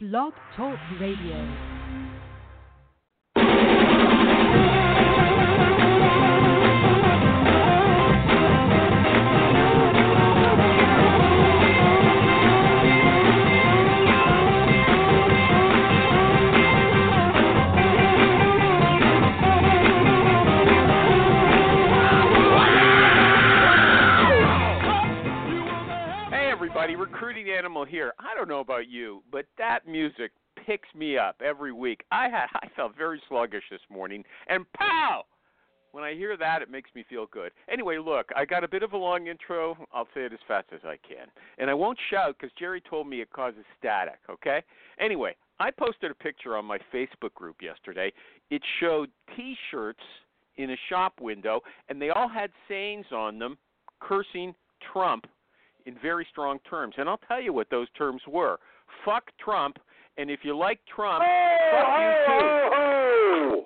Blog Talk Radio. Recruiting Animal here. I don't know about you, but that music picks me up every week. I felt very sluggish this morning, and pow! When I hear that, it makes me feel good. Anyway, look, I got a bit of a long intro. I'll say it as fast as I can. And I won't shout because Jerry told me it causes static, okay? Anyway, I posted a picture on my Facebook group yesterday. It showed T-shirts in a shop window, and they all had sayings on them cursing Trump in very strong terms. And I'll tell you what those terms were. Fuck Trump, and if you like Trump, fuck you too.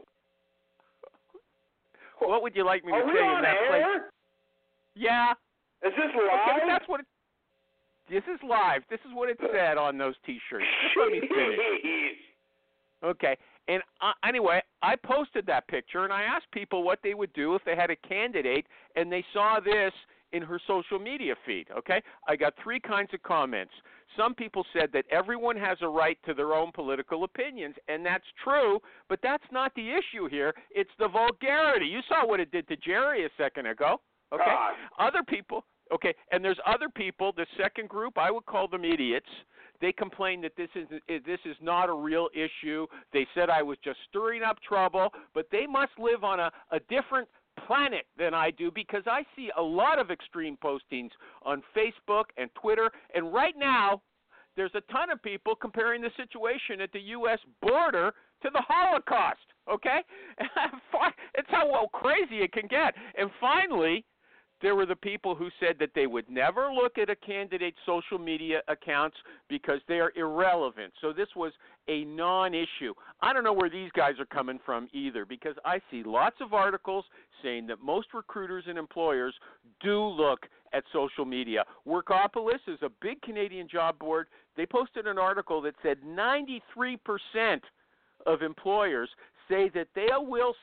What would you like me to say in that place? Yeah. Is this live? Okay, that's what it, this is live. This is what it said on those T-shirts. Just let me finish. Okay. And anyway, I posted that picture, and I asked people what they would do if they had a candidate, and they saw this in her social media feed, okay? I got three kinds of comments. Some people said that everyone has a right to their own political opinions, and that's true, but that's not the issue here. It's the vulgarity. You saw what it did to Jerry a second ago, okay? God. Other people, okay, and there's other people, the second group, I would call them idiots. They complained that this is not a real issue. They said I was just stirring up trouble, but they must live on a different planet than I do, because I see a lot of extreme postings on Facebook and Twitter, and right now there's a ton of people comparing the situation at the U.S. border to the Holocaust, okay? It's how crazy it can get. And finally, there were the people who said that they would never look at a candidate's social media accounts because they are irrelevant. So this was a non-issue. I don't know where these guys are coming from either, because I see lots of articles saying that most recruiters and employers do look at social media. Workopolis is a big Canadian job board. They posted an article that said 93% of employers say that they will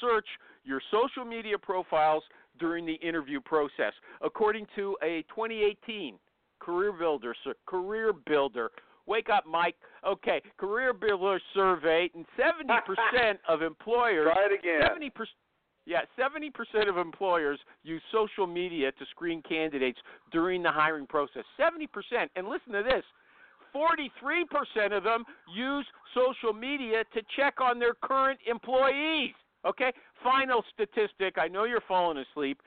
search your social media profiles during the interview process, according to a 2018 CareerBuilder. Wake up, Mike. Okay, CareerBuilder survey, and 70% of employers. Try it again. 70% of employers use social media to screen candidates during the hiring process. 70%, and listen to this. 43% of them use social media to check on their current employees. Okay, final statistic. I know you're falling asleep.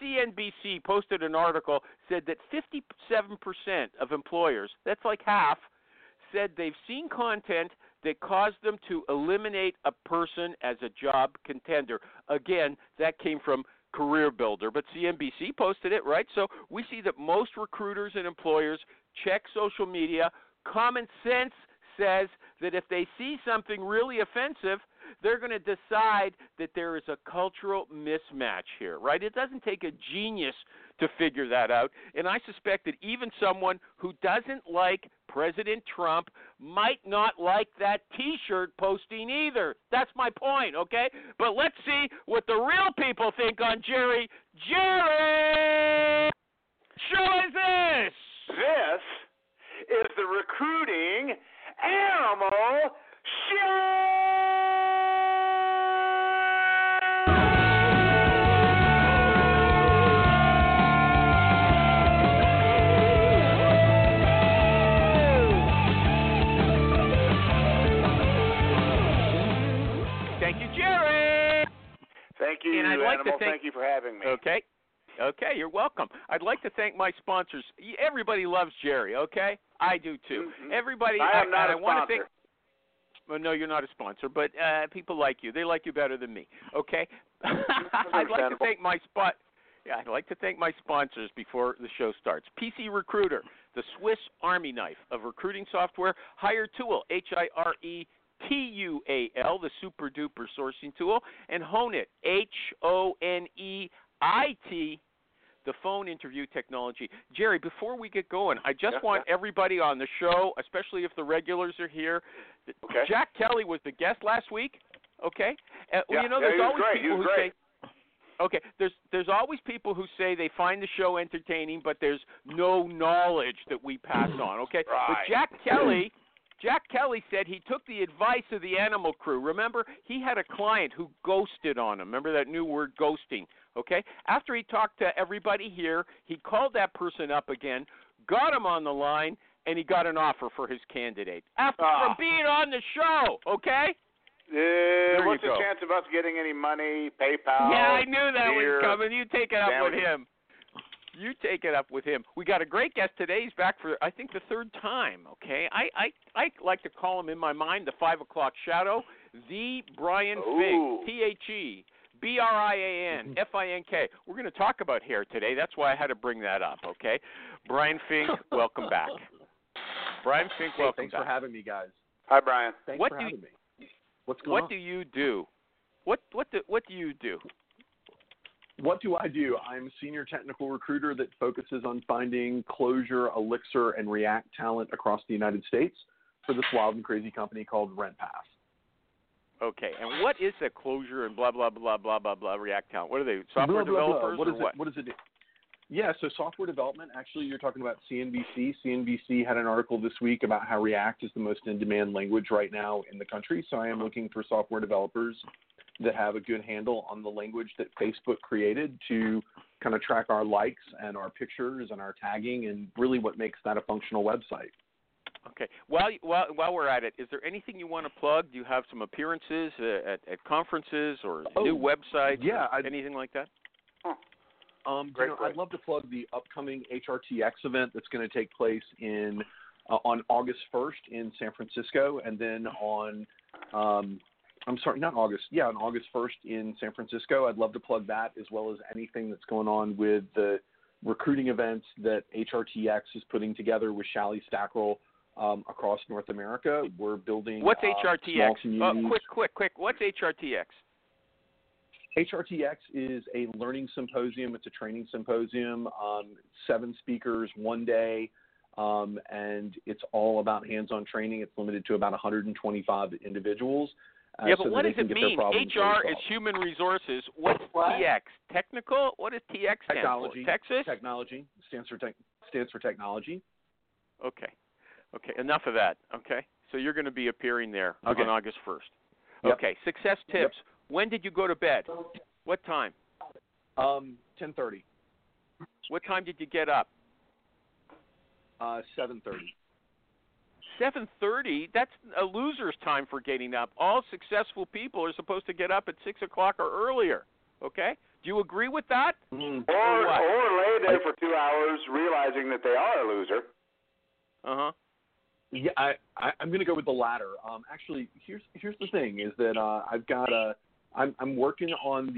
CNBC posted an article, said that 57% of employers, that's like half, said they've seen content that caused them to eliminate a person as a job contender. Again, that came from CareerBuilder, but CNBC posted it, right? So we see that most recruiters and employers check social media. Common sense says that if they see something really offensive, they're going to decide that there is a cultural mismatch here, right? It doesn't take a genius to figure that out, and I suspect that even someone who doesn't like President Trump might not like that T-shirt posting either. That's my point, okay? But let's see what the real people think on Jerry. Jerry! Show is this! This is the Recruiting Animal Show! Thank you, and thank you for having me. Okay, you're welcome. I'd like to thank my sponsors. Everybody loves Jerry, okay? I do too. Mm-hmm. Everybody, I am not a sponsor. Well, no, you're not a sponsor, but people like you. They like you better than me, okay? I'd like to thank my sponsors before the show starts. PC Recruiter, the Swiss Army knife of recruiting software. Hiretual, Hiretual, the super duper sourcing tool, and Honeit, Honeit, the phone interview technology. Jerry, before we get going, I just want everybody on the show, especially if the regulars are here. Okay. Jack Kelly was the guest last week. Okay. You know, there's always people who say, okay, there's always people who say they find the show entertaining, but there's no knowledge that we pass on. Okay. Right. But Jack Kelly said he took the advice of the animal crew. Remember, he had a client who ghosted on him. Remember that new word, ghosting? Okay. After he talked to everybody here, he called that person up again, got him on the line, and he got an offer for his candidate from being on the show. Okay. What's the chance of us getting any money? PayPal? Yeah, I knew that was coming. You take it up with him. You take it up with him. We got a great guest today. He's back for, I think, the third time, okay? I like to call him in my mind the 5 o'clock shadow, the Brian Fink, T-H-E-B-R-I-A-N-F-I-N-K. We're going to talk about hair today. That's why I had to bring that up, okay? Brian Fink, welcome back. Brian Fink, welcome back. Thanks for having me, guys. Hi, Brian. Thanks for having me. What's going on? What do you do? What do you do? What do I do? I'm a senior technical recruiter that focuses on finding Clojure, Elixir, and React talent across the United States for this wild and crazy company called RentPath. Okay, and what is the Clojure and blah, blah, blah, blah, blah, blah, React talent? What are they, software developers or what? What does it do? Yeah, so software development, actually you're talking about CNBC. CNBC had an article this week about how React is the most in-demand language right now in the country, so I am looking for software developers that have a good handle on the language that Facebook created to kind of track our likes and our pictures and our tagging and really what makes that a functional website. Okay. While we're at it, is there anything you want to plug? Do you have some appearances at conferences or new websites or anything like that? I'd love to plug the upcoming HRTX event that's going to take place on August 1st in San Francisco, and then on August 1st in San Francisco. I'd love to plug that as well as anything that's going on with the recruiting events that HRTX is putting together with Shally Stackrell across North America. We're building. What's HRTX? Quick! What's HRTX? HRTX is a learning symposium. It's a training symposium, 7 speakers, 1 day, and it's all about hands-on training. It's limited to about 125 individuals. But what does it mean? HR is human resources. What's TX? Technical? What does TX stand for? Texas? Technology. Stands for technology. Okay. Enough of that. Okay. So you're going to be appearing there on August 1st. Yep. Okay. Success tips. Yep. When did you go to bed? What time? 10:30. What time did you get up? 7:30. 7:30? That's a loser's time for getting up. All successful people are supposed to get up at 6 o'clock or earlier. Okay? Do you agree with that? Mm-hmm. Or lay there for 2 hours realizing that they are a loser. Uh-huh. Yeah, I'm going to go with the latter. Actually, here's the thing: is that I've got a I'm working on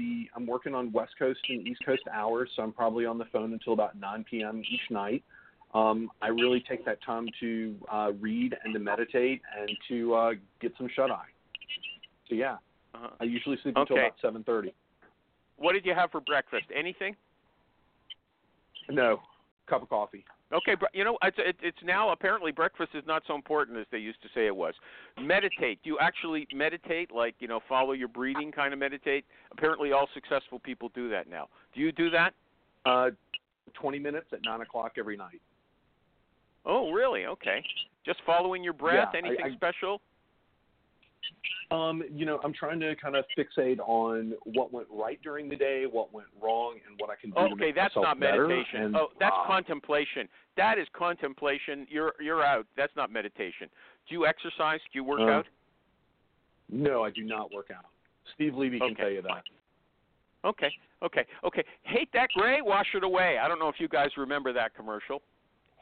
West Coast and East Coast hours, so I'm probably on the phone until about 9 p.m. each night. I really take that time to read and to meditate and to get some shut eye. So I usually sleep until about 7:30. What did you have for breakfast? Anything? No, cup of coffee. Okay, but you know, it's now apparently breakfast is not so important as they used to say it was. Meditate. Do you actually meditate, like, you know, follow your breathing kind of meditate? Apparently all successful people do that now. Do you do that? 20 minutes at 9 o'clock every night. Oh, really? Okay. Just following your breath? Yeah, anything special? You know, I'm trying to kind of fixate on what went right during the day, what went wrong, and what I can do to make myself better. Okay, that's not meditation. That's contemplation. That is contemplation. You're out. That's not meditation. Do you exercise? Do you work out? No, I do not work out. Steve Levy can tell you that. Okay. Hate that gray, wash it away. I don't know if you guys remember that commercial.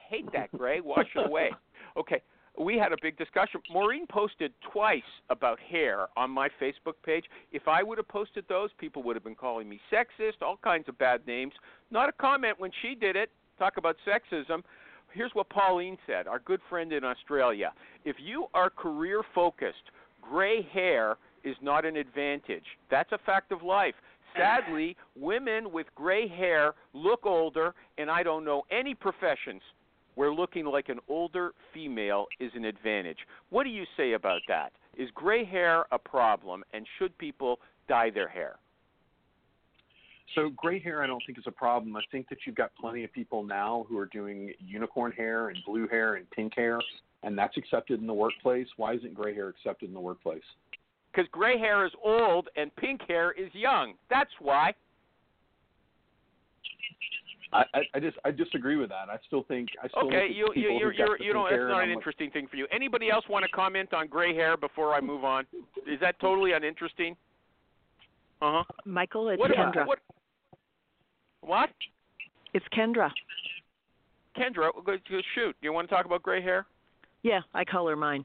Hate that gray, wash it away. Okay. We had a big discussion. Maureen posted twice about hair on my Facebook page. If I would have posted those, people would have been calling me sexist, all kinds of bad names. Not a comment when she did it. Talk about sexism. Here's what Pauline said, our good friend in Australia. If you are career-focused, gray hair is not an advantage. That's a fact of life. Sadly, women with gray hair look older, and I don't know any professions where looking like an older female is an advantage. What do you say about that? Is gray hair a problem, and should people dye their hair? So gray hair I don't think is a problem. I think that you've got plenty of people now who are doing unicorn hair and blue hair and pink hair, and that's accepted in the workplace. Why isn't gray hair accepted in the workplace? Because gray hair is old and pink hair is young. That's why. I disagree with that. That's not an interesting thing for you. Anybody else want to comment on gray hair before I move on? Is that totally uninteresting? Uh huh. Michael, it's Kendra. What? It's Kendra. Kendra, shoot. You want to talk about gray hair? Yeah, I color mine,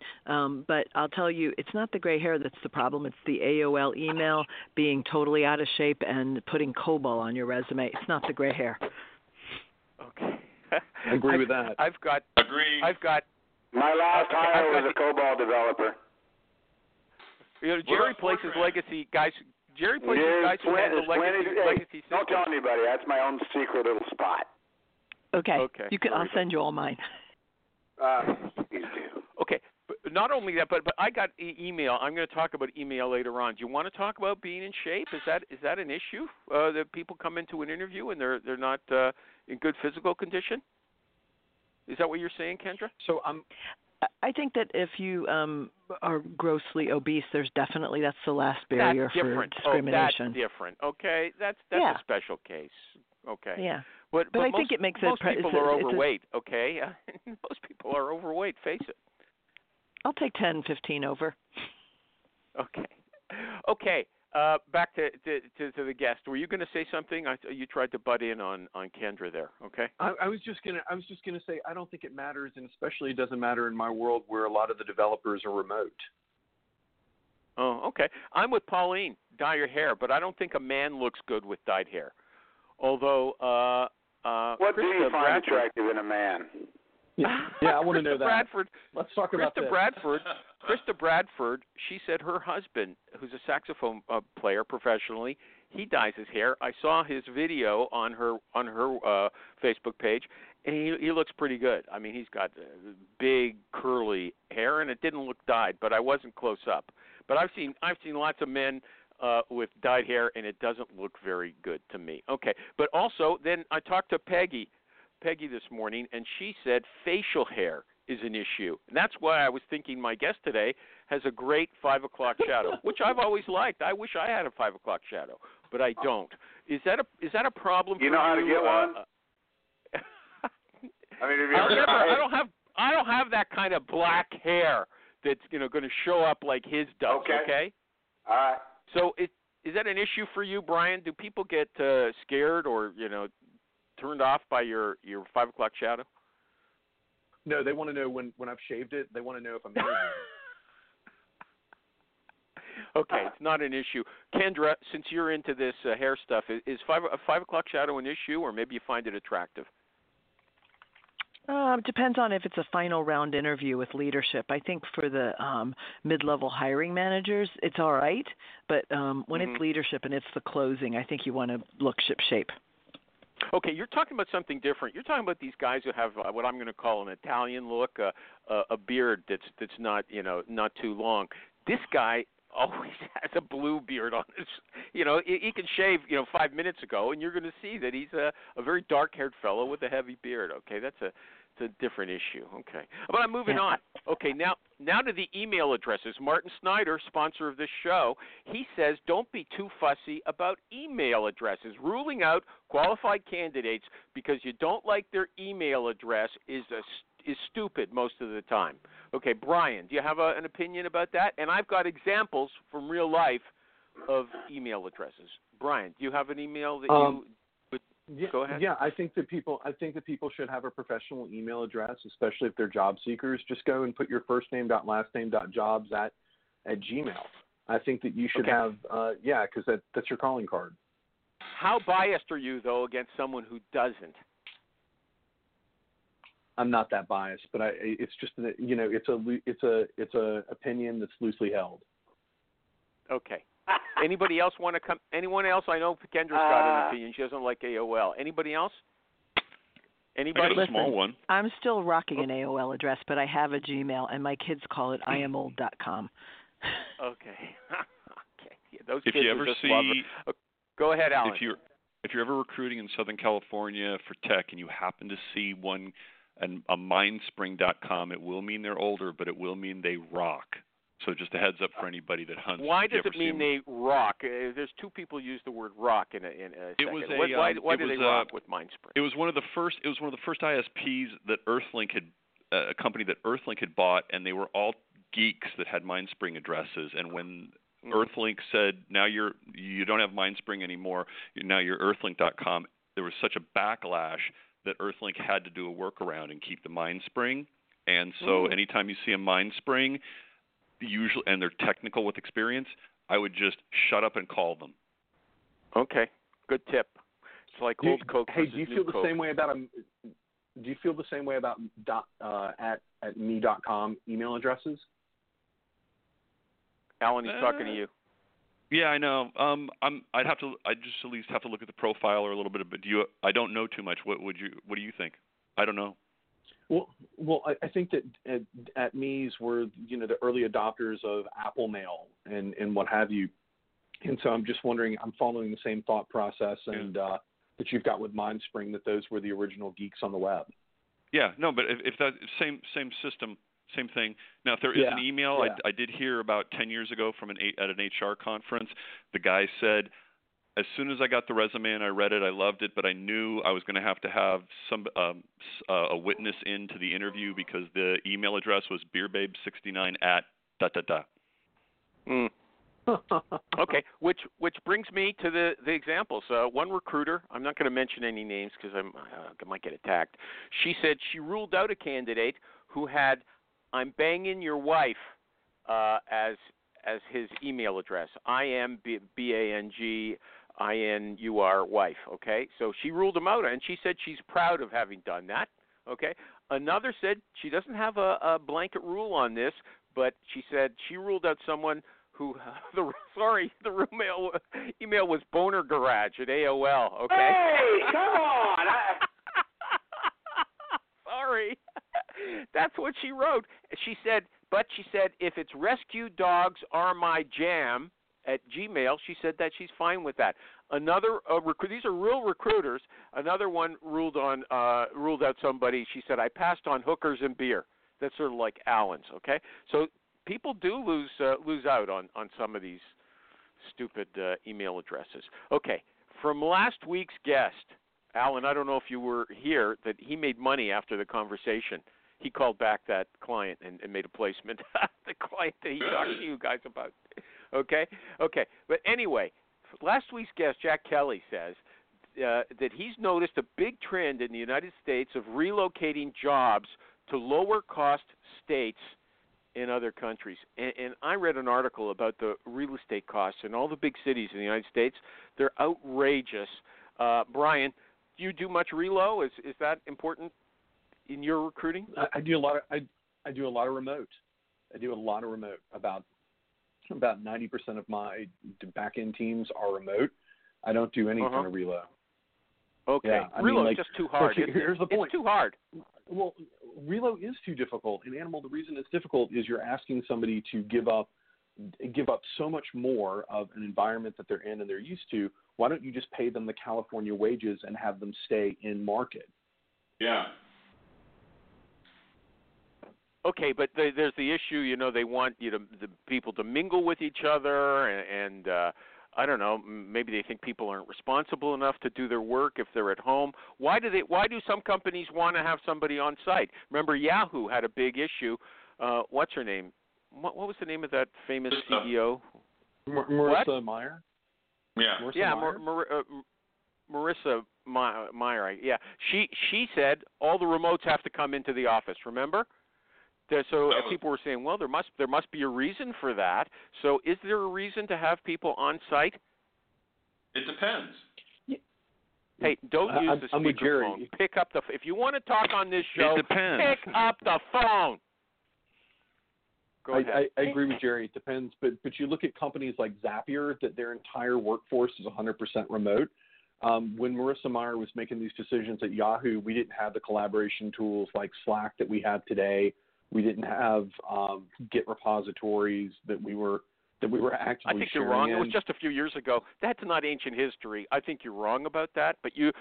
but I'll tell you, it's not the gray hair that's the problem. It's the AOL email being totally out of shape and putting COBOL on your resume. It's not the gray hair. Okay, I agree with that. My last hire was a COBOL developer. You know, Jerry places legacy guys. Jerry places guys who had the legacy system. Don't tell anybody. That's my own secret little spot. Okay. I'll send you all mine. Okay, but not only that, but I got email. I'm going to talk about email later on. Do you want to talk about being in shape? Is that an issue that people come into an interview and they're not in good physical condition? Is that what you're saying, Kendra? So I think that if you are grossly obese, there's definitely that's the last barrier for discrimination. Oh, that's different. Okay, that's a special case. Okay. Yeah. But I think it makes sense. Most people are overweight, okay? Most people are overweight, face it. I'll take 10, 15 over. Okay. Okay, back to the guest. Were you going to say something? You tried to butt in on Kendra there, okay? I was just going to say I don't think it matters, and especially it doesn't matter in my world where a lot of the developers are remote. Oh, okay. I'm with Pauline, dye your hair, but I don't think a man looks good with dyed hair. Although, what do you find attractive in a man? Yeah, I want to know that. Let's talk about that. Krista Bradford, she said her husband, who's a saxophone player professionally, he dyes his hair. I saw his video on her Facebook page, and he looks pretty good. I mean, he's got big curly hair, and it didn't look dyed, but I wasn't close up. But I've seen lots of men. With dyed hair, and it doesn't look very good to me. Okay, but also then I talked to Peggy this morning, and she said facial hair is an issue. And that's why I was thinking my guest today has a great 5 o'clock shadow, which I've always liked. I wish I had a 5 o'clock shadow, but I don't. Is that a problem for you? You know how to get one? I mean, have you ever tried? I don't have that kind of black hair that's going to show up like his does, okay? All right. So is that an issue for you, Brian? Do people get scared or turned off by your 5 o'clock shadow? No, they want to know when I've shaved it. They want to know if I'm married. Okay, it's not an issue. Kendra, since you're into this hair stuff, is a 5 o'clock shadow an issue, or maybe you find it attractive? Depends on if it's a final round interview with leadership. I think for the mid-level hiring managers, it's all right. But when it's leadership and it's the closing, I think you want to look ship-shape. Okay, you're talking about something different. You're talking about these guys who have what I'm going to call an Italian look, a beard that's not not too long. This guy always has a blue beard on his. He can shave 5 minutes ago, and you're going to see that he's a very dark-haired fellow with a heavy beard. Okay, it's a different issue. Okay, but I'm moving on. Okay, now to the email addresses. Martin Snyder, sponsor of this show, he says don't be too fussy about email addresses. Ruling out qualified candidates because you don't like their email address is stupid most of the time. Okay, Brian, do you have an opinion about that? And I've got examples from real life of email addresses. Brian, do you have an email that go ahead? Yeah, I think that people should have a professional email address, especially if they're job seekers. Just go and put your first name dot last name dot jobs at Gmail. I think that you should have because that's your calling card. How biased are you though against someone who doesn't? I'm not that biased, but it's just it's an opinion that's loosely held. Okay, Anybody else want to come? Anyone else? I know Kendra's got an opinion. She doesn't like AOL. Anybody else? Anybody? I got a small one. I'm still rocking an AOL address, but I have a Gmail, and my kids call it iamold.com. Okay. Yeah, those if kids you ever just see, go ahead, Alan. If you're ever recruiting in Southern California for tech, and you happen to see one, a Mindspring.com, it will mean they're older, but it will mean they rock. So just a heads up for anybody that hunts. Why does it mean they rock? There's two people who use the word rock in a second. Why do they rock with Mindspring? It was one of the first ISPs that Earthlink had a company that Earthlink had bought, and they were all geeks that had Mindspring addresses. And when Earthlink said, "Now you don't have Mindspring anymore. Now you're Earthlink.com," there was such a backlash that Earthlink had to do a workaround and keep the Mindspring. And so anytime you see a Mindspring, usually, and they're technical with experience, I would just shut up and call them. Okay, good tip. It's like old Coke. Hey, do you feel the same way about at me.com email addresses? Alan, he's talking to you. Yeah, I know. I just at least have to look at the profile or a little bit of. But I don't know too much. What do you think? I don't know. Well, I think that at Me's were, the early adopters of Apple Mail and what have you. And so I'm just wondering, I'm following the same thought process and that you've got with Mindspring, that those were the original geeks on the web. Yeah, no, but if that same system, same thing. Now, if there is an email, I did hear about 10 years ago at an HR conference, the guy said, as soon as I got the resume and I read it, I loved it, but I knew I was going to have some a witness into the interview because the email address was beerbabe69@... Okay, which brings me to the examples. One recruiter, I'm not going to mention any names because I might get attacked. She said she ruled out a candidate who had "I'm banging your wife" as his email address. IMBANGINUR wife, okay? So she ruled him out, and she said she's proud of having done that, okay? Another said she doesn't have a blanket rule on this, but she said she ruled out someone who the email was Boner Garage at AOL, okay? Hey, come on! Sorry. That's what she wrote. She said, if it's rescue dogs are my jam at Gmail, she said that she's fine with that. Another these are real recruiters. Another one ruled out somebody. She said, I passed on hookers and beer. That's sort of like Allen's, okay? So people do lose out on some of these stupid email addresses. Okay, from last week's guest, Alan, I don't know if you were here, that he made money after the conversation. He called back that client and made a placement. The client that he talked to you guys about. Okay. But anyway, last week's guest, Jack Kelly, says that he's noticed a big trend in the United States of relocating jobs to lower-cost states in other countries. And I read an article about the real estate costs in all the big cities in the United States. They're outrageous. Brian, do you do much relo? Is that important in your recruiting? I do a lot of remote. About 90% of my back end teams are remote. I don't do any kind of relo. Okay, relo is just too hard. Here's the point. It's too hard. Well, relo is too difficult. In Animal, the reason it's difficult is you're asking somebody to give up so much more of an environment that they're in and they're used to. Why don't you just pay them the California wages and have them stay in market? Yeah. Okay, but there's the issue, they want the people to mingle with each other, and I don't know, maybe they think people aren't responsible enough to do their work if they're at home. Why do some companies want to have somebody on site? Remember, Yahoo had a big issue. What's her name? What was the name of that famous CEO? Marissa Mayer. Yeah. Marissa Mayer. Yeah. She said all the remotes have to come into the office. Remember? So people were saying, well, there must be a reason for that. So is there a reason to have people on site? It depends. Yeah. Hey, don't use the speakerphone. Pick up the – if you want to talk on this show, pick up the phone. I agree with Jerry. It depends. But you look at companies like Zapier, that their entire workforce is 100% remote. When Marissa Mayer was making these decisions at Yahoo, we didn't have the collaboration tools like Slack that we have today. We didn't have Git repositories that we were actively. I think you're wrong. It was just a few years ago. That's not ancient history. I think you're wrong about that. But you're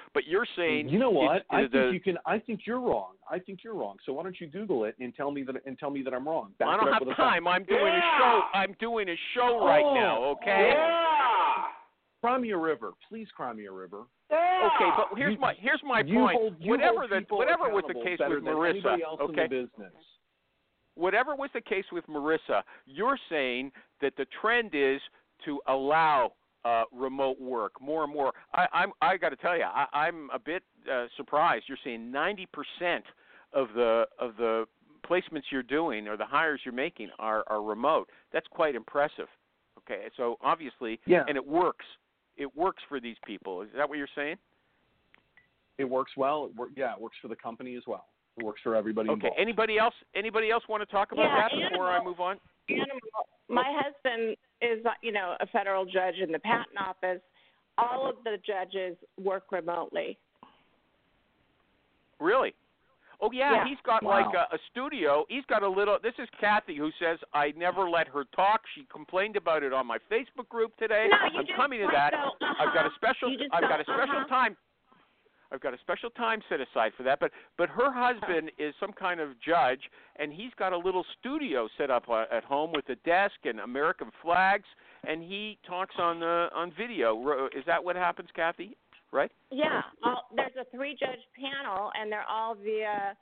saying, you know what? I think you're wrong. I think you're wrong. So why don't you Google it and tell me that I'm wrong? Well, I don't have time. I'm doing a show right now. Okay. Yeah. Cry me a river, please. Cry me a river. Yeah. Okay, but here's my point. Whatever was the case with Marissa. Okay. Whatever was the case with Marissa, you're saying that the trend is to allow remote work more and more. I got to tell you, I'm a bit surprised. You're saying 90% of the placements you're doing or the hires you're making are remote. That's quite impressive. Okay, so obviously, yeah. And it works. It works for these people. Is that what you're saying? It works well. It works for the company as well. It works for everybody involved. Okay. Anybody else want to talk about that before I move on? My husband is, a federal judge in the patent office. All of the judges work remotely. Really? Oh, yeah. He's got like a studio. He's got a little – this is Kathy who says, I never let her talk. She complained about it on my Facebook group today. No, I'm coming to that. I've got a special time. I've got a special time set aside for that, but her husband is some kind of judge, and he's got a little studio set up at home with a desk and American flags, and he talks on video. Is that what happens, Kathy? Right? Yeah. There's a three-judge panel, and they're all via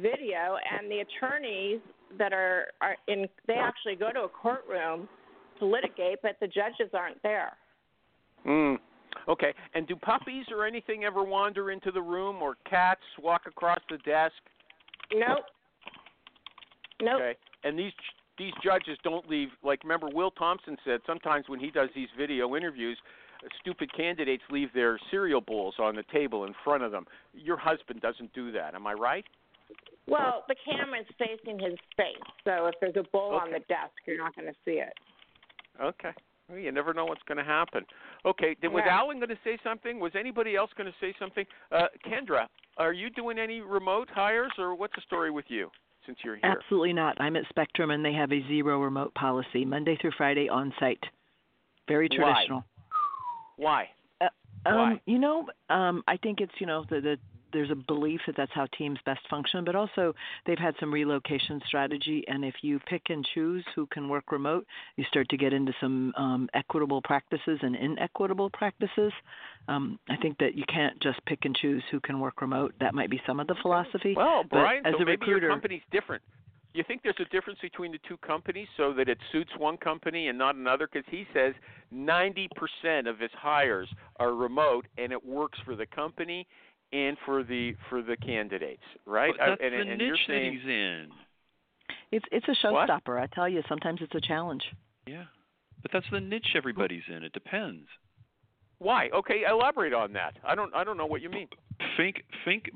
video, and the attorneys that are in, they actually go to a courtroom to litigate, but the judges aren't there. Hmm. Okay, and do puppies or anything ever wander into the room, or cats walk across the desk? Nope. Okay, and these judges don't leave. Like, remember Will Thompson said, sometimes when he does these video interviews, stupid candidates leave their cereal bowls on the table in front of them. Your husband doesn't do that, am I right? Well, the camera's facing his face, so if there's a bowl on the desk, you're not going to see it. Okay. You never know what's going to happen. Okay, was Alan going to say something? Was anybody else going to say something? Kendra, are you doing any remote hires, or what's the story with you since you're here? Absolutely not. I'm at Spectrum, and they have a zero remote policy, Monday through Friday on-site. Very traditional. Why? Why? I think it's, there's a belief that that's how teams best function, but also they've had some relocation strategy. And if you pick and choose who can work remote, you start to get into some equitable practices and inequitable practices. I think that you can't just pick and choose who can work remote. That might be some of the philosophy. Well, Brian, as so a maybe recruiter, your company's different. You think there's a difference between the two companies so that it suits one company and not another? Because he says 90% of his hires are remote, and it works for the company and for the candidates, right? But that's the niche that he's in. It's a showstopper. I tell you, sometimes it's a challenge. Yeah, but that's the niche everybody's in. It depends. Why? Okay, elaborate on that. I don't know what you mean. Fink.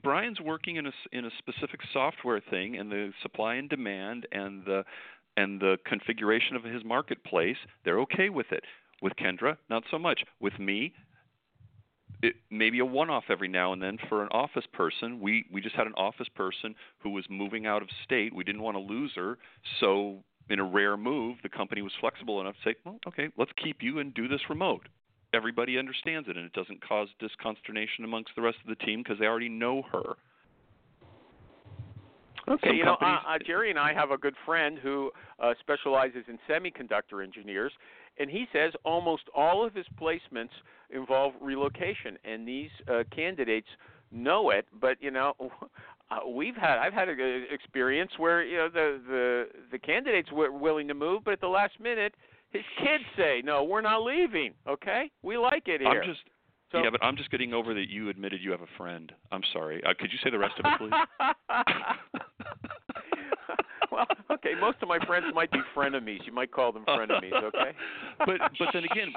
Brian's working in a specific software thing, and the supply and demand and the configuration of his marketplace. They're okay with it. With Kendra, not so much. With me. Maybe a one-off every now and then for an office person. We just had an office person who was moving out of state. We didn't want to lose her. So in a rare move, the company was flexible enough to say, well, okay, let's keep you and do this remote. Everybody understands it, and it doesn't cause disconsternation amongst the rest of the team because they already know her. Okay, Jerry and I have a good friend who specializes in semiconductor engineers, and he says almost all of his placements involve relocation, and these candidates know it. But I've had an experience where the candidates were willing to move, but at the last minute, his kids say, "No, we're not leaving. Okay, we like it here." Yeah, but I'm just getting over that you admitted you have a friend. I'm sorry. Could you say the rest of it, please? Well, okay, most of my friends might be frenemies. You might call them frenemies, okay? But then again,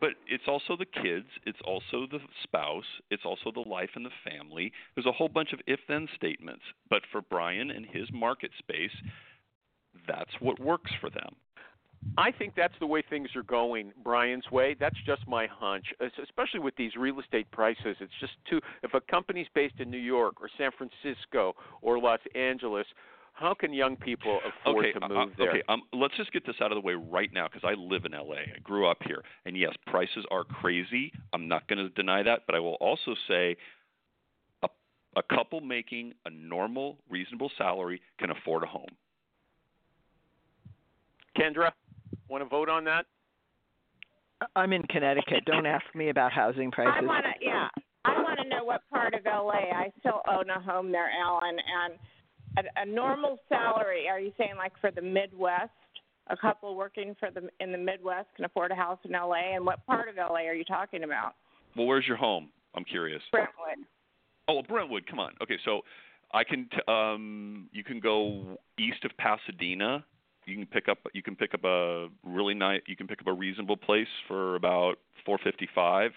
but it's also the kids. It's also the spouse. It's also the life and the family. There's a whole bunch of if-then statements. But for Brian and his market space, that that's what works for them. I think that's the way things are going Brian's way. That's just my hunch, especially with these real estate prices. It's just too – if a company's based in New York or San Francisco or Los Angeles, how can young people afford to move there? Okay, let's just get this out of the way right now because I live in L.A. I grew up here. And, yes, prices are crazy. I'm not going to deny that. But I will also say a couple making a normal, reasonable salary can afford a home. Kendra? Want to vote on that? I'm in Connecticut. Don't ask me about housing prices. I want to know what part of L.A. I still own a home there, Alan. And a normal salary, are you saying like for the Midwest, a couple working in the Midwest can afford a house in L.A.? And what part of L.A. are you talking about? Well, where's your home? I'm curious. Brentwood. Oh, Brentwood. Come on. Okay, so I can you can go east of Pasadena. You can pick up a reasonable place for about $455.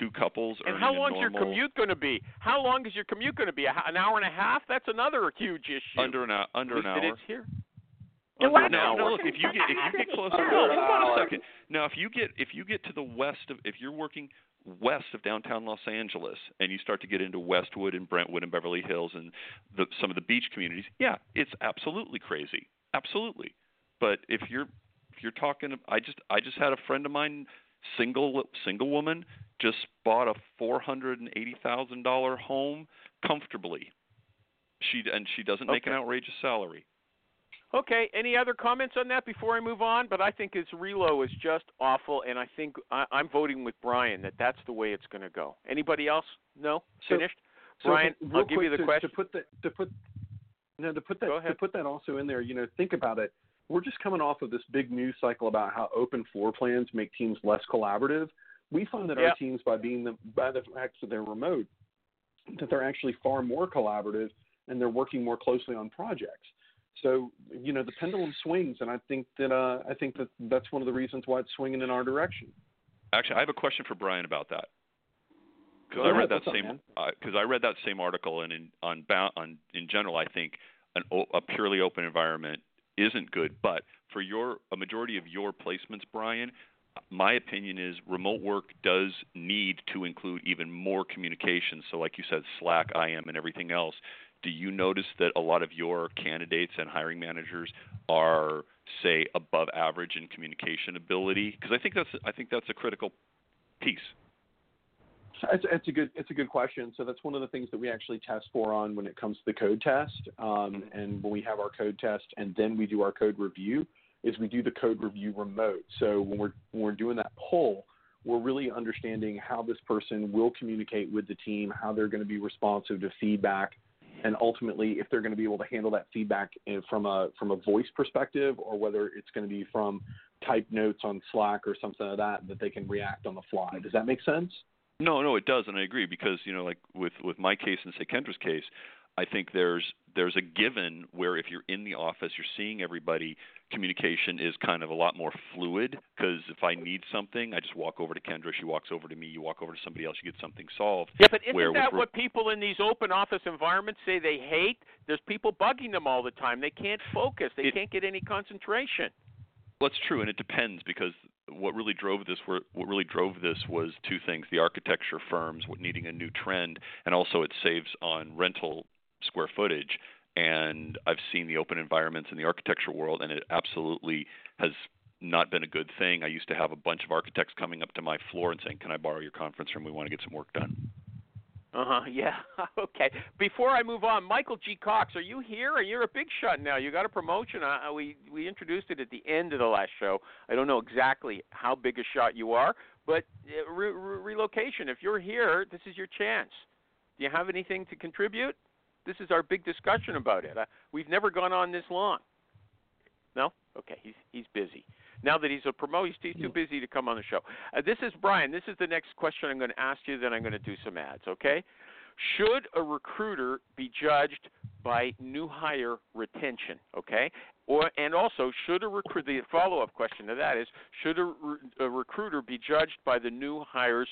Two couples. And how long is your commute going to be? An hour and a half? That's another huge issue. Under an hour. It is here. Now, look, if you get closer. Hold on a second. Now, if you get to the west of, if you're working west of downtown Los Angeles, and you start to get into Westwood and Brentwood and Beverly Hills and some of the beach communities, yeah, it's absolutely crazy. Absolutely. But if you're talking, I just had a friend of mine, single woman, just bought a $480,000 home comfortably. She doesn't make an outrageous salary. Okay, any other comments on that before I move on? But I think his relo is just awful, and I think I'm voting with Brian that that's the way it's going to go. Anybody else? No? Finished? So Brian, I'll give you the question. To put that also in there, you know, think about it. We're just coming off of this big news cycle about how open floor plans make teams less collaborative. We find that our teams, by the fact that they're remote, that they're actually far more collaborative and they're working more closely on projects. So, you know, the pendulum swings, and I think that that's one of the reasons why it's swinging in our direction. Actually, I have a question for Brian about that. Because I read that same article, and in general, I think a purely open environment isn't good. But for a majority of your placements, Brian, my opinion is remote work does need to include even more communication. So, like you said, Slack, IM, and everything else. Do you notice that a lot of your candidates and hiring managers are, say, above average in communication ability? Because I think that's a critical piece. It's a good question. So that's one of the things that we actually test for on when it comes to the code test. And when we have our code test and then we do our code review, is we do the code review remote. So when we're doing that poll, we're really understanding how this person will communicate with the team, how they're going to be responsive to feedback, and ultimately if they're going to be able to handle that feedback from a voice perspective, or whether it's going to be from type notes on Slack or something like that they can react on the fly. Does that make sense? No, it does, and I agree, because, you know, like with my case and, say, Kendra's case, I think there's a given where if you're in the office, you're seeing everybody, communication is kind of a lot more fluid, because if I need something, I just walk over to Kendra, she walks over to me, you walk over to somebody else, you get something solved. Yeah, but isn't that what people in these open office environments say they hate? There's people bugging them all the time. They can't focus. They can't get any concentration. Well, it's true, and it depends, because what really drove this was two things: the architecture firms needing a new trend, and also it saves on rental square footage. And I've seen the open environments in the architecture world, and it absolutely has not been a good thing. I used to have a bunch of architects coming up to my floor and saying, "Can I borrow your conference room? We want to get some work done." Yeah. Okay. Before I move on, Michael G. Cox, are you here? You're a big shot now. You got a promotion. We introduced it at the end of the last show. I don't know exactly how big a shot you are, but relocation, if you're here, this is your chance. Do you have anything to contribute? This is our big discussion about it. We've never gone on this long. No? Okay. He's busy. Now that he's a promo, he's too busy to come on the show. This is Brian. This is the next question I'm going to ask you, then I'm going to do some ads, okay? Should a recruiter be judged by new hire retention, okay? And also, should a recruiter, the follow-up question to that is, should a recruiter be judged by the new hire's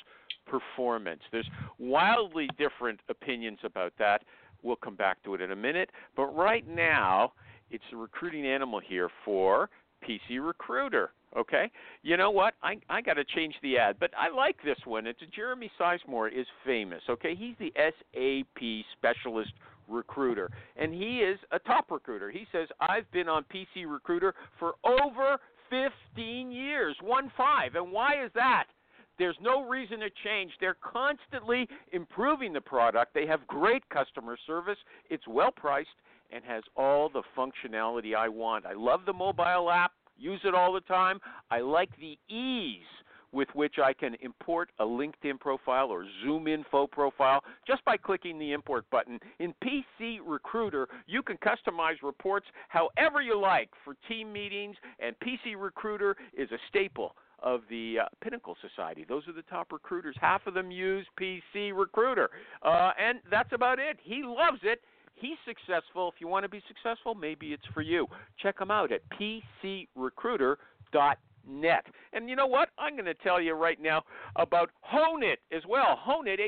performance? There's wildly different opinions about that. We'll come back to it in a minute. But right now, It's the recruiting animal here for PC Recruiter. Okay, you know what? I got to change the ad, but I like this one. It's Jeremy Sizemore is famous. Okay, he's the SAP specialist recruiter, and he is a top recruiter. He says, I've been on PC Recruiter for over 15 years, 1-5. And why is that? There's no reason to change. They're constantly improving the product. They have great customer service. It's well-priced and has all the functionality I want. I love the mobile app. Use it all the time. I like the ease with which I can import a LinkedIn profile or ZoomInfo profile just by clicking the import button. In PC Recruiter, you can customize reports however you like for team meetings, and PC Recruiter is a staple of the Pinnacle Society. Those are the top recruiters. Half of them use PC Recruiter, and that's about it. He loves it. He's successful. If you want to be successful, maybe it's for you. Check him out at PCRecruiter.net. And you know what? I'm going to tell you right now about Honeit as well. Honeit,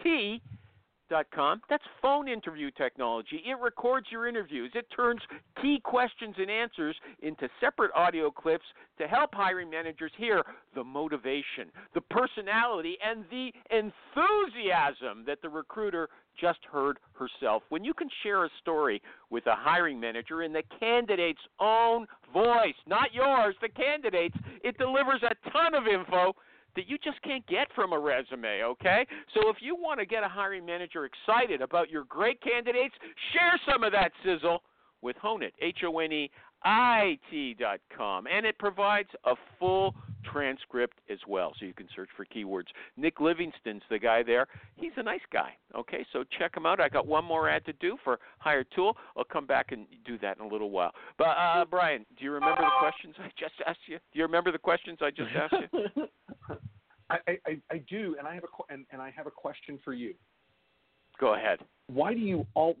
Honeit.com. That's phone interview technology. It records your interviews. It turns key questions and answers into separate audio clips to help hiring managers hear the motivation, the personality, and the enthusiasm that the recruiter just heard herself. When you can share a story with a hiring manager in the candidate's own voice, not yours, the candidate's, it delivers a ton of info that you just can't get from a resume, okay? So if you want to get a hiring manager excited about your great candidates, share some of that sizzle with Honeit, Honeit.com. And it provides a full transcript as well, so you can search for keywords. Nick Livingston's the guy there. He's a nice guy, okay? So check him out. I got one more ad to do for Hiretual. I'll come back and do that in a little while. But, Brian, do you remember the questions I just asked you? Do you remember the questions I just asked you? I do, and I have a question for you. Go ahead. Why do you always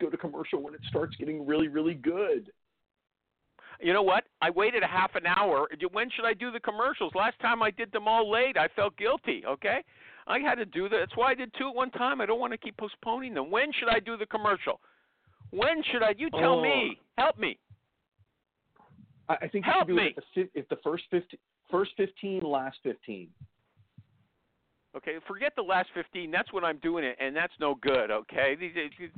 go to commercial when it starts getting really, really good? You know what? I waited a half an hour. When should I do the commercials? Last time I did them all late. I felt guilty, okay? I had to do that. That's why I did two at one time. I don't want to keep postponing them. When should I do the commercial? When should I? You tell me. Help me. I think you do it if the first 15, last 15. Okay, forget the last 15. That's when I'm doing it, and that's no good, okay?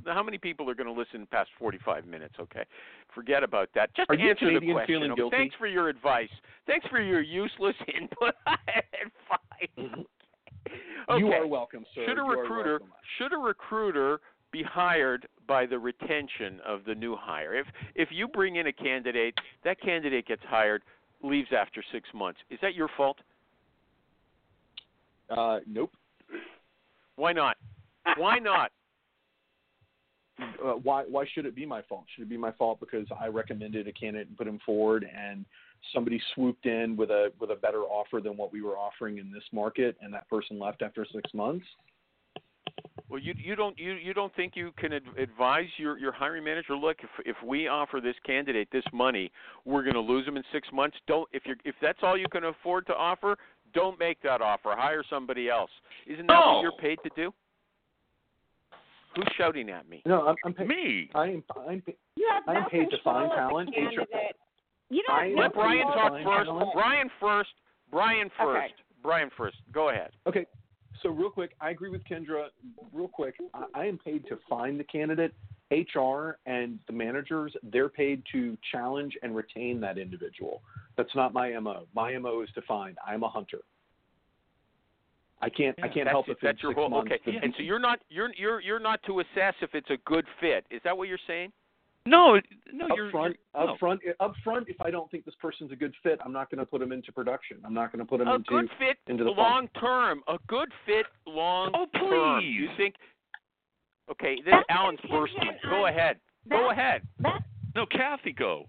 How many people are going to listen past 45 minutes, okay? Forget about that. Just answer the question. Okay? Thanks for your advice. Thanks for your useless input advice. Okay. You are welcome, sir. Should a recruiter be hired by the retention of the new hire? If you bring in a candidate, that candidate gets hired, leaves after 6 months. Is that your fault? Nope. Why not? Why not? Why should it be my fault? Should it be my fault because I recommended a candidate and put him forward, and somebody swooped in with a better offer than what we were offering in this market, and that person left after 6 months? Well, you don't think you can advise your hiring manager, look, if we offer this candidate this money, we're going to lose him in 6 months. If that's all you can afford to offer, don't make that offer. Hire somebody else. Isn't that what you're paid to do? Who's shouting at me? No, I'm paid. Me. I'm paid to find talent. You don't let Brian talk first. Brian first. Okay. Brian first. Go ahead. Okay. So real quick, I agree with Kendra. Real quick, I am paid to find the candidate. HR and the managers, they're paid to challenge and retain that individual. That's not my MO. My MO is to find. I'm a hunter. I can't help it. That's your whole okay. And so you're not to assess if it's a good fit. Is that what you're saying? No. Up front. If I don't think this person's a good fit, I'm not going to put them into production. I'm not going to put them into the long term. A good fit long term. Oh please. You think? Okay, this is Alan's bursting. Go ahead. No, Kathy, go.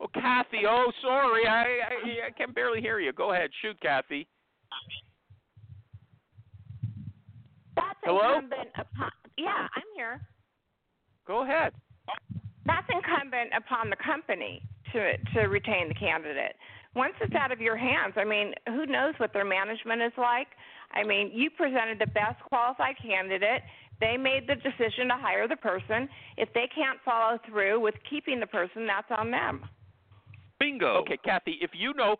Oh, Kathy. Oh, sorry. I can barely hear you. Go ahead. Shoot, Kathy. That's hello? Incumbent upon. Yeah, I'm here. Go ahead. That's incumbent upon the company to retain the candidate. Once it's out of your hands, I mean, who knows what their management is like? I mean, you presented the best qualified candidate. They made the decision to hire the person. If they can't follow through with keeping the person, that's on them. Bingo. Okay, Kathy, if you know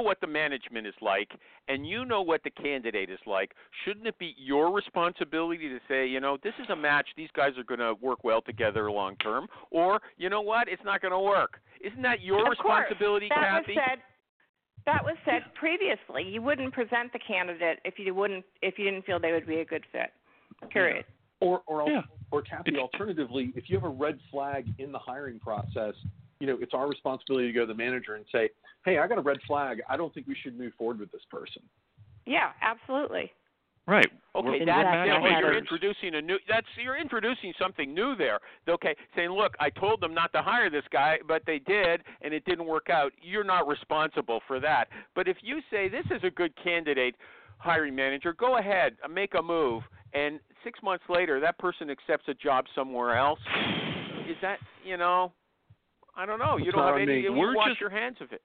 what the management is like and you know what the candidate is like, shouldn't it be your responsibility to say, you know, this is a match, these guys are going to work well together long term, or, you know what, it's not going to work? Isn't that your responsibility, Kathy? That was said previously. You wouldn't present the candidate if you didn't feel they would be a good fit. Period. Yeah. Or Kathy, alternatively, if you have a red flag in the hiring process, you know, it's our responsibility to go to the manager and say, hey, I got a red flag. I don't think we should move forward with this person. Yeah, absolutely. Right. Okay, you're introducing something new there. Okay, saying, look, I told them not to hire this guy, but they did, and it didn't work out. You're not responsible for that. But if you say this is a good candidate, hiring manager, go ahead, make a move, and 6 months later that person accepts a job somewhere else, is that, you know, I don't know. You don't have any. You wash your hands of it.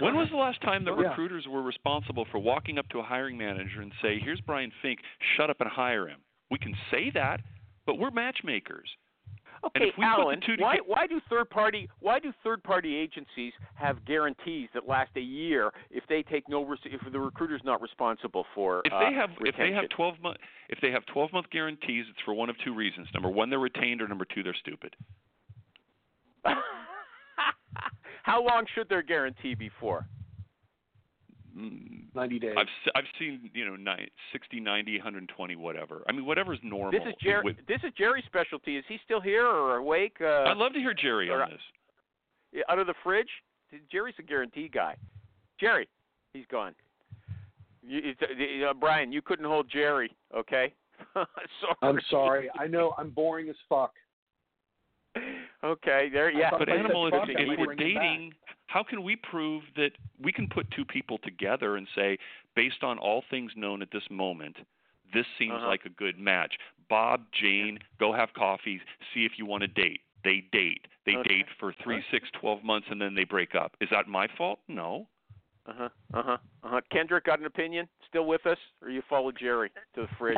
When was the last time that recruiters were responsible for walking up to a hiring manager and say, here's Brian Fink, shut up and hire him? We can say that, but we're matchmakers. Okay, Alan, why do third party agencies have guarantees that last a year if the recruiter's not responsible for if they have 12-month guarantees, it's for one of two reasons. Number one, they're retained, or number two, they're stupid. How long should their guarantee be for? 90 days. I've seen, you know, 60, 90, 120, whatever. I mean, whatever's normal. This is Jerry's specialty. Is he still here or awake? I'd love to hear Jerry on this. Out of the fridge? Jerry's a guarantee guy. Jerry, he's gone. Brian, you couldn't hold Jerry, okay? Sorry. I'm sorry. I know I'm boring as fuck. Okay, there, yeah. But Animal, if we're dating, how can we prove that we can put two people together and say, based on all things known at this moment, this seems like a good match. Bob, Jane, go have coffee, see if you want to date. They date. They date for 3, 6, 12 months, and then they break up. Is that my fault? No. Kendra, got an opinion? Still with us? Or you followed Jerry to the fridge?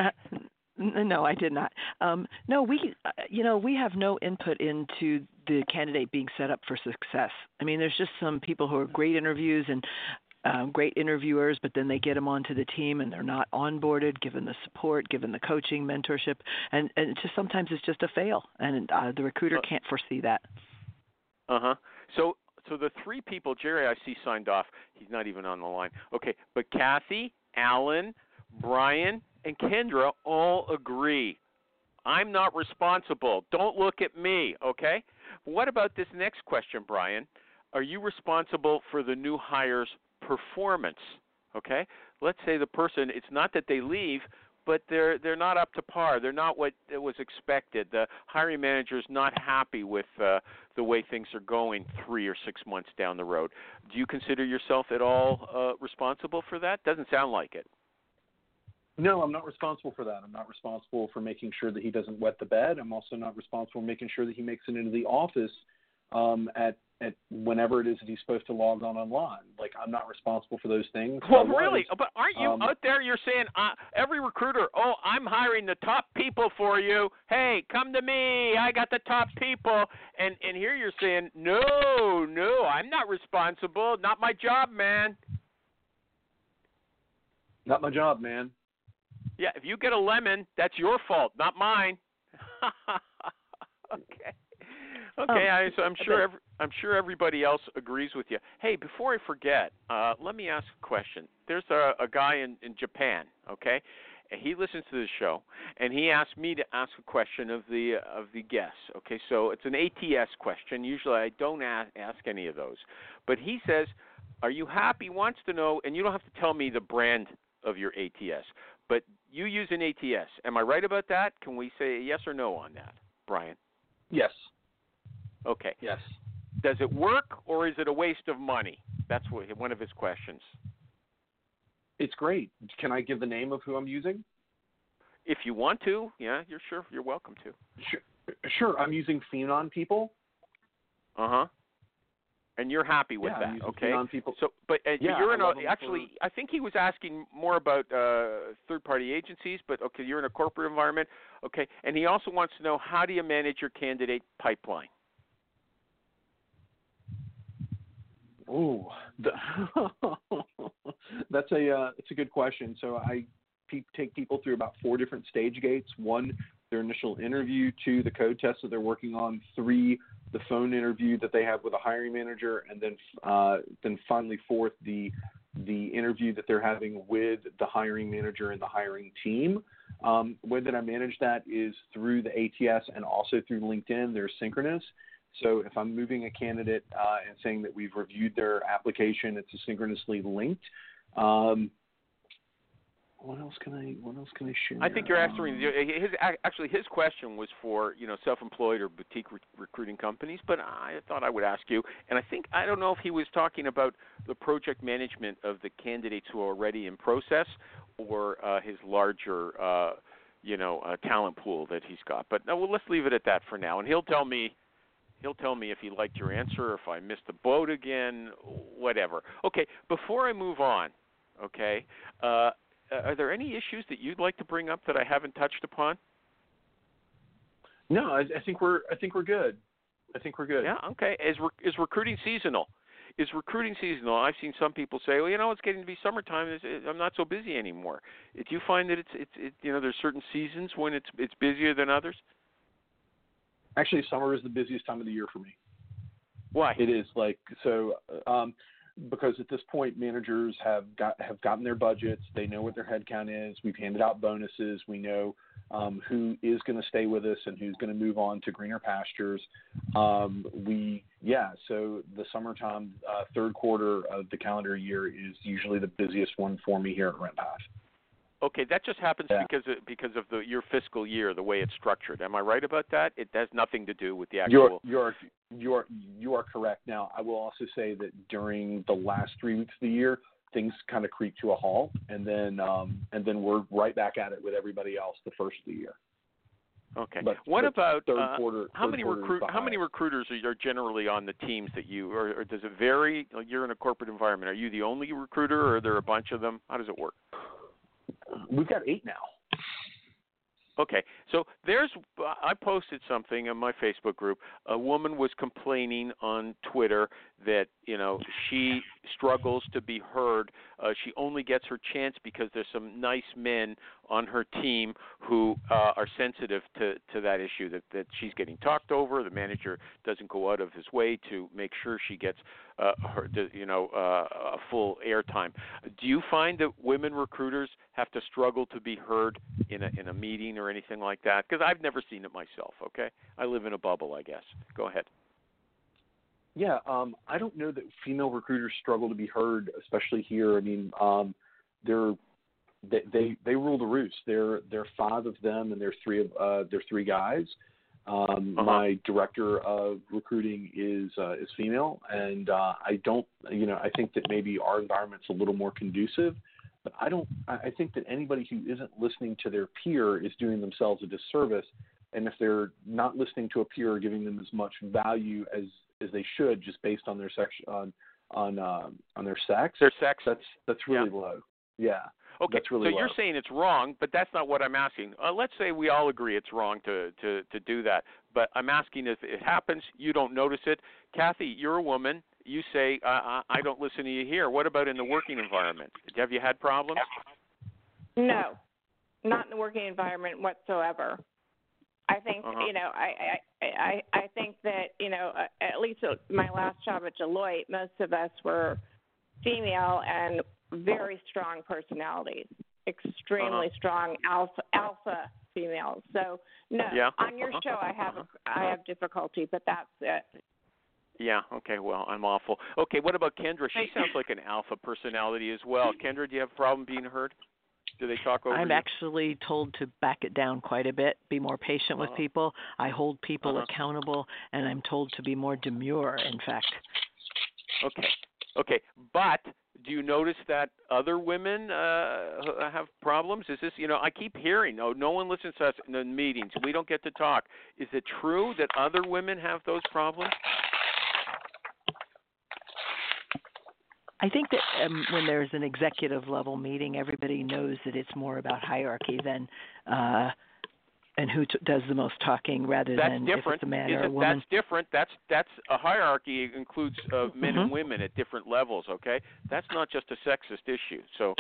No, I did not. We have no input into the candidate being set up for success. I mean, there's just some people who are great interviews and great interviewers, but then they get them onto the team and they're not onboarded, given the support, given the coaching, mentorship, and it's just sometimes it's just a fail, and the recruiter can't foresee that. So the three people Jerry I see signed off. He's not even on the line. Okay, but Kathy, Alan, Brian, and Kendra all agree. I'm not responsible. Don't look at me, okay? What about this next question, Brian? Are you responsible for the new hire's performance? Okay? Let's say the person, it's not that they leave, but they're not up to par. They're not what was expected. The hiring manager's not happy with the way things are going 3 or 6 months down the road. Do you consider yourself at all responsible for that? Doesn't sound like it. No, I'm not responsible for that. I'm not responsible for making sure that he doesn't wet the bed. I'm also not responsible for making sure that he makes it into the office at whenever it is that he's supposed to log online. Like, I'm not responsible for those things. Well, really? But aren't you out there, you're saying, every recruiter, oh, I'm hiring the top people for you. Hey, come to me. I got the top people. And here you're saying, no, I'm not responsible. Not my job, man. Not my job, man. Yeah, if you get a lemon, that's your fault, not mine. Okay. I'm sure everybody else agrees with you. Hey, before I forget, let me ask a question. There's a guy in Japan. Okay, and he listens to this show, and he asked me to ask a question of the guests. Okay, so it's an ATS question. Usually, I don't ask any of those, but he says, "Are you happy?" Wants to know, and you don't have to tell me the brand of your ATS. But you use an ATS. Am I right about that? Can we say yes or no on that, Brian? Yes. Okay. Yes. Does it work, or is it a waste of money? That's one of his questions. It's great. Can I give the name of who I'm using? If you want to, yeah, you're welcome to. Sure. I'm using Phenon People. And you're happy with that, okay? So, but you're in I think he was asking more about third-party agencies, but okay, you're in a corporate environment. Okay, and he also wants to know, how do you manage your candidate pipeline? Oh, that's a good question. So I take people through about 4 different stage gates. 1, their initial interview. 2, the code test that they're working on. 3, the phone interview that they have with a hiring manager, and then finally 4th, the interview that they're having with the hiring manager and the hiring team. The way that I manage that is through the ATS and also through LinkedIn. They're synchronous. So if I'm moving a candidate and saying that we've reviewed their application, it's asynchronously linked. What else can I share? I think you're asking his question was for, you know, self-employed or boutique recruiting companies, but I thought I would ask you. And I think, I don't know if he was talking about the project management of the candidates who are already in process, or his larger, talent pool that he's got. But no, well, let's leave it at that for now. And he'll tell me if he liked your answer, if I missed the boat again, whatever. Okay, before I move on, are there any issues that you'd like to bring up that I haven't touched upon? No, I think we're good. Yeah. Okay. Is recruiting seasonal? Is recruiting seasonal? I've seen some people say, well, you know, it's getting to be summertime. I'm not so busy anymore. Do you find that there's certain seasons when it's busier than others? Actually, summer is the busiest time of the year for me. Why? It is because at this point, managers have gotten their budgets. They know what their headcount is. We've handed out bonuses. We know who is going to stay with us and who's going to move on to greener pastures. So the summertime, third quarter of the calendar year is usually the busiest one for me here at RentPath. Okay, that just happens because of your fiscal year, the way it's structured. Am I right about that? It has nothing to do with the actual. You are correct. Now, I will also say that during the last 3 weeks of the year, things kind of creep to a halt, and then we're right back at it with everybody else the first of the year. Okay. But what about third quarter? How many recruiters are generally on the teams that you, or does it vary? You're in a corporate environment. Are you the only recruiter, or are there a bunch of them? How does it work? We've got 8 now. Okay, so I posted something in my Facebook group. A woman was complaining on Twitter that, you know, she struggles to be heard. She only gets her chance because there's some nice men on her team who are sensitive to that issue, that she's getting talked over. The manager doesn't go out of his way to make sure she gets a full airtime. Do you find that women recruiters have to struggle to be heard in a meeting or anything like that? Because I've never seen it myself. Okay, I live in a bubble, I guess. Go ahead. Yeah, I don't know that female recruiters struggle to be heard, especially here. I mean, they rule the roost. There are 5 of them, and there's 3 guys. My director of recruiting is female, and I think that maybe our environment's a little more conducive. But I think that anybody who isn't listening to their peer is doing themselves a disservice. And if they're not listening to a peer or giving them as much value as they should, just based on their sex, on their sex. Their sex. That's really low. Yeah. Okay. That's really low. You're saying it's wrong, but that's not what I'm asking. Let's say we all agree it's wrong to do that, but I'm asking if it happens, you don't notice it. Kathy, you're a woman. You say I don't listen to you here. What about in the working environment? Have you had problems? No, not in the working environment whatsoever. I think, I think that, at least my last job at Deloitte, most of us were female and very strong personalities, extremely strong alpha females. So, no, on your show I have difficulty, but that's it. Yeah, okay, well, I'm awful. Okay, what about Kendra? She sounds like an alpha personality as well. Kendra, do you have a problem being heard? Do they talk over you? I'm actually told to back it down quite a bit, be more patient with people. I hold people accountable, and I'm told to be more demure, in fact. Okay. But do you notice that other women have problems? Is this, I keep hearing, no one listens to us in the meetings. We don't get to talk. Is it true that other women have those problems? I think that when there's an executive level meeting, everybody knows that it's more about hierarchy than and who does the most talking rather than if it's a man or a woman. That's different. That's a hierarchy. It includes men and women at different levels. Okay, that's not just a sexist issue. So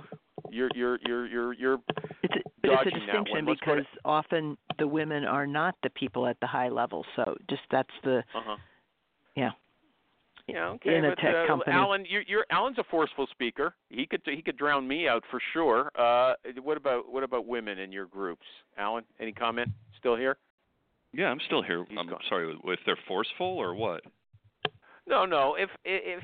you're dodging that one. It's a distinction because often the women are not the people at the high level. So just that's the yeah, okay. In a tech company. Alan, Alan's a forceful speaker. He could drown me out for sure. What about women in your groups, Alan? Any comment? Still here? Yeah, I'm still here. I'm sorry, if they're forceful or what? No. If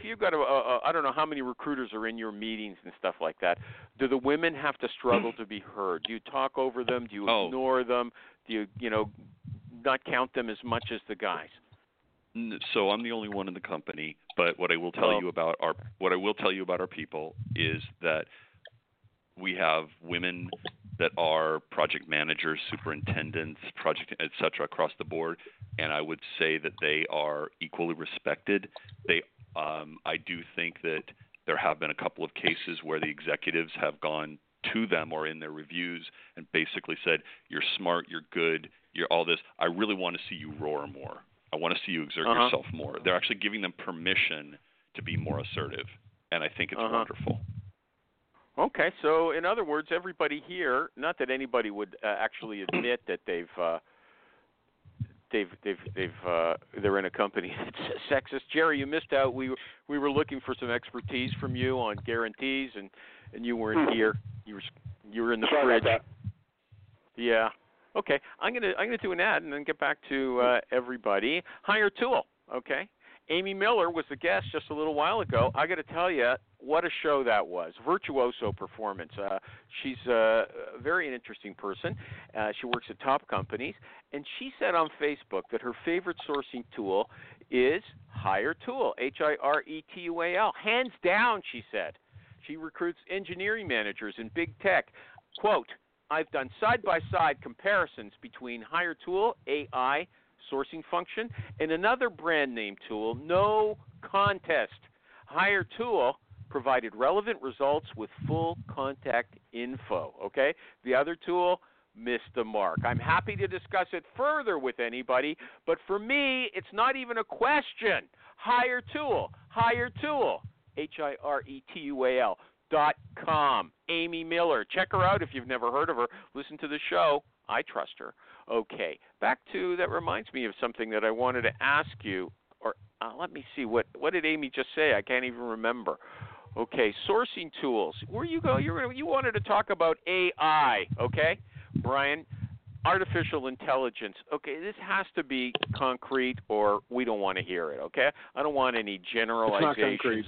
you've got I don't know how many recruiters are in your meetings and stuff like that. Do the women have to struggle to be heard? Do you talk over them? Do you ignore them? Do you not count them as much as the guys? So I'm the only one in the company, but what I will tell you about our people is that we have women that are project managers, superintendents, project, et cetera, across the board, and I would say that they are equally respected. They, I do think that there have been a couple of cases where the executives have gone to them or in their reviews and basically said, "You're smart, you're good, you're all this. I really want to see you roar more. I want to see you exert yourself more." They're actually giving them permission to be more assertive, and I think it's wonderful. Okay, so in other words, everybody here, not that anybody would actually admit that they're in a company that's sexist. Jerry, you missed out. We were looking for some expertise from you on guarantees, and you weren't here. You were in the fridge. Yeah. Okay, I'm gonna do an ad and then get back to everybody. Hiretual, okay? Amy Miller was the guest just a little while ago. I got to tell you, what a show that was. Virtuoso performance. She's a very interesting person. She works at top companies, and she said on Facebook that her favorite sourcing tool is Hiretual, Hiretual. Hands down, she said. She recruits engineering managers in big tech. Quote, "I've done side-by-side comparisons between Hiretual, AI, sourcing function, and another brand name tool, no contest. Hiretual provided relevant results with full contact info." Okay? The other tool missed the mark. I'm happy to discuss it further with anybody, but for me, it's not even a question. Hiretual, Hiretual. .com. Amy Miller. Check her out if you've never heard of her. Listen to the show. I trust her. Okay. Back to, that reminds me of something that I wanted to ask you. Or let me see. What did Amy just say? I can't even remember. Okay. Sourcing tools. Where you go? You wanted to talk about AI. Okay. Brian, artificial intelligence. Okay. This has to be concrete or we don't want to hear it. Okay. I don't want any generalizations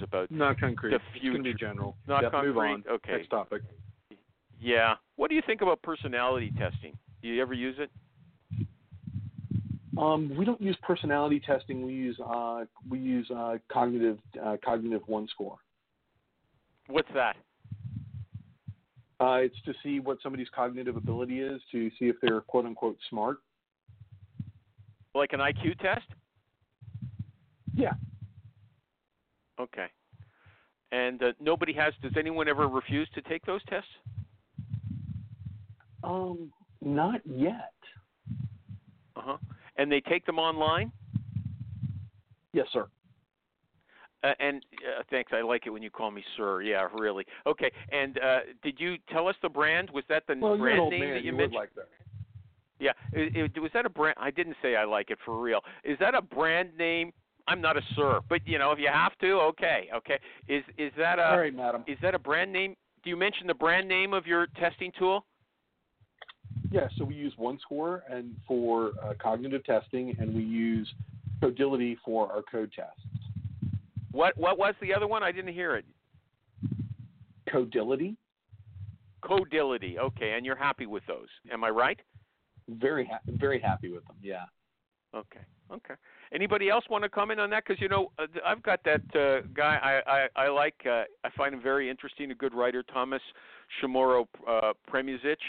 about the future. It's going to be general. Move on. Okay. Next topic. Yeah. What do you think about personality testing? Do you ever use it? We don't use personality testing. We use cognitive one score. What's that? It's to see what somebody's cognitive ability is, to see if they're quote unquote smart. Like an IQ test? Yeah. Okay. And does anyone ever refuse to take those tests? Not yet. And they take them online? Yes, sir. Thanks. I like it when you call me sir. Yeah, really. Okay. And did you tell us the brand? Was that the brand name that you mentioned? Would like that. Yeah. Was that a brand? I didn't say I like it for real. Is that a brand name? I'm not a sir, but if you have to, okay. Okay. Is that a? All right, madam. Is that a brand name? Do you mention the brand name of your testing tool? Yeah. So we use one score and for cognitive testing, and we use Codility for our code tests. What was the other one? I didn't hear it. Codility. Okay, and you're happy with those. Am I right? Very, very happy with them, yeah. Okay. Anybody else want to comment on that? Because, I've got that guy I like. I find him very interesting, a good writer, Thomas Shimoro Premizic.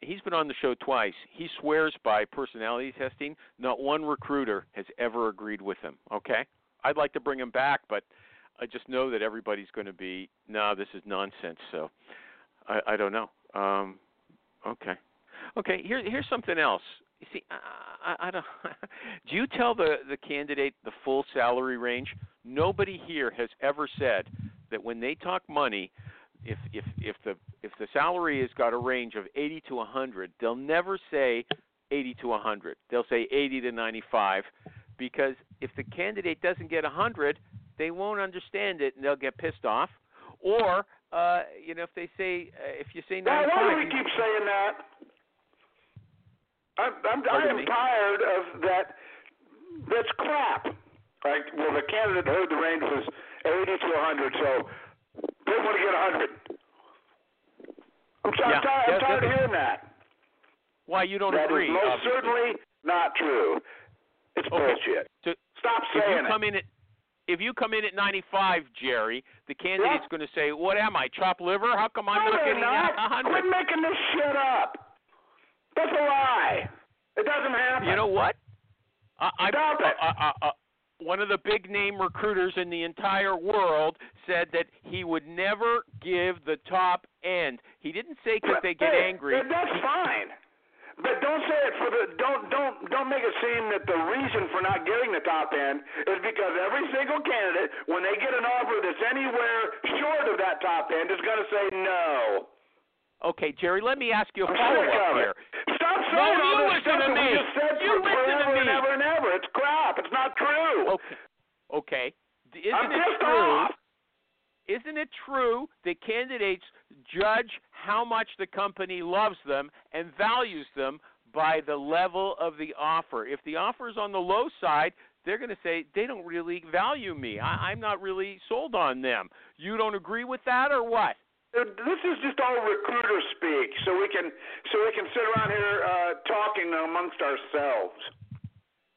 He's been on the show twice. He swears by personality testing. Not one recruiter has ever agreed with him, okay? I'd like to bring him back, but I just know that everybody's going to be, no, this is nonsense. So I don't know. Okay. Here's something else. You see, I don't. Do you tell the candidate the full salary range? Nobody here has ever said that when they talk money, if the salary has got a range of 80 to 100, they'll never say 80 to 100. They'll say 80 to 95, because if the candidate doesn't get 100, they won't understand it and they'll get pissed off. Or if you say 95. Why do we keep saying that? I am tired of that. That's crap. Like, well, the candidate heard the range was 80 to 100, so they want to get 100. I'm tired of hearing that. Why, you don't agree? That is most certainly not true. It's bullshit. So stop saying it. If you come in at 95, Jerry, the candidate's going to say, what am I, chopped liver? How come I'm not getting 100? Quit making this shit up. That's a lie. It doesn't happen. You know what? One of the big name recruiters in the entire world said that he would never give the top end. He didn't say because they get angry. That's fine. But don't say it for the don't make it seem that the reason for not getting the top end is because every single candidate, when they get an offer that's anywhere short of that top end, is going to say no. Okay, Jerry, let me ask you a follow-up here. Stop saying you listen to me. You listen to me. Never. It's crap. It's not true. Okay. Isn't it true that candidates judge how much the company loves them and values them by the level of the offer? If the offer is on the low side, they're going to say, they don't really value me. I'm not really sold on them. You don't agree with that or what? This is just all recruiter speak, so we can sit around here talking amongst ourselves.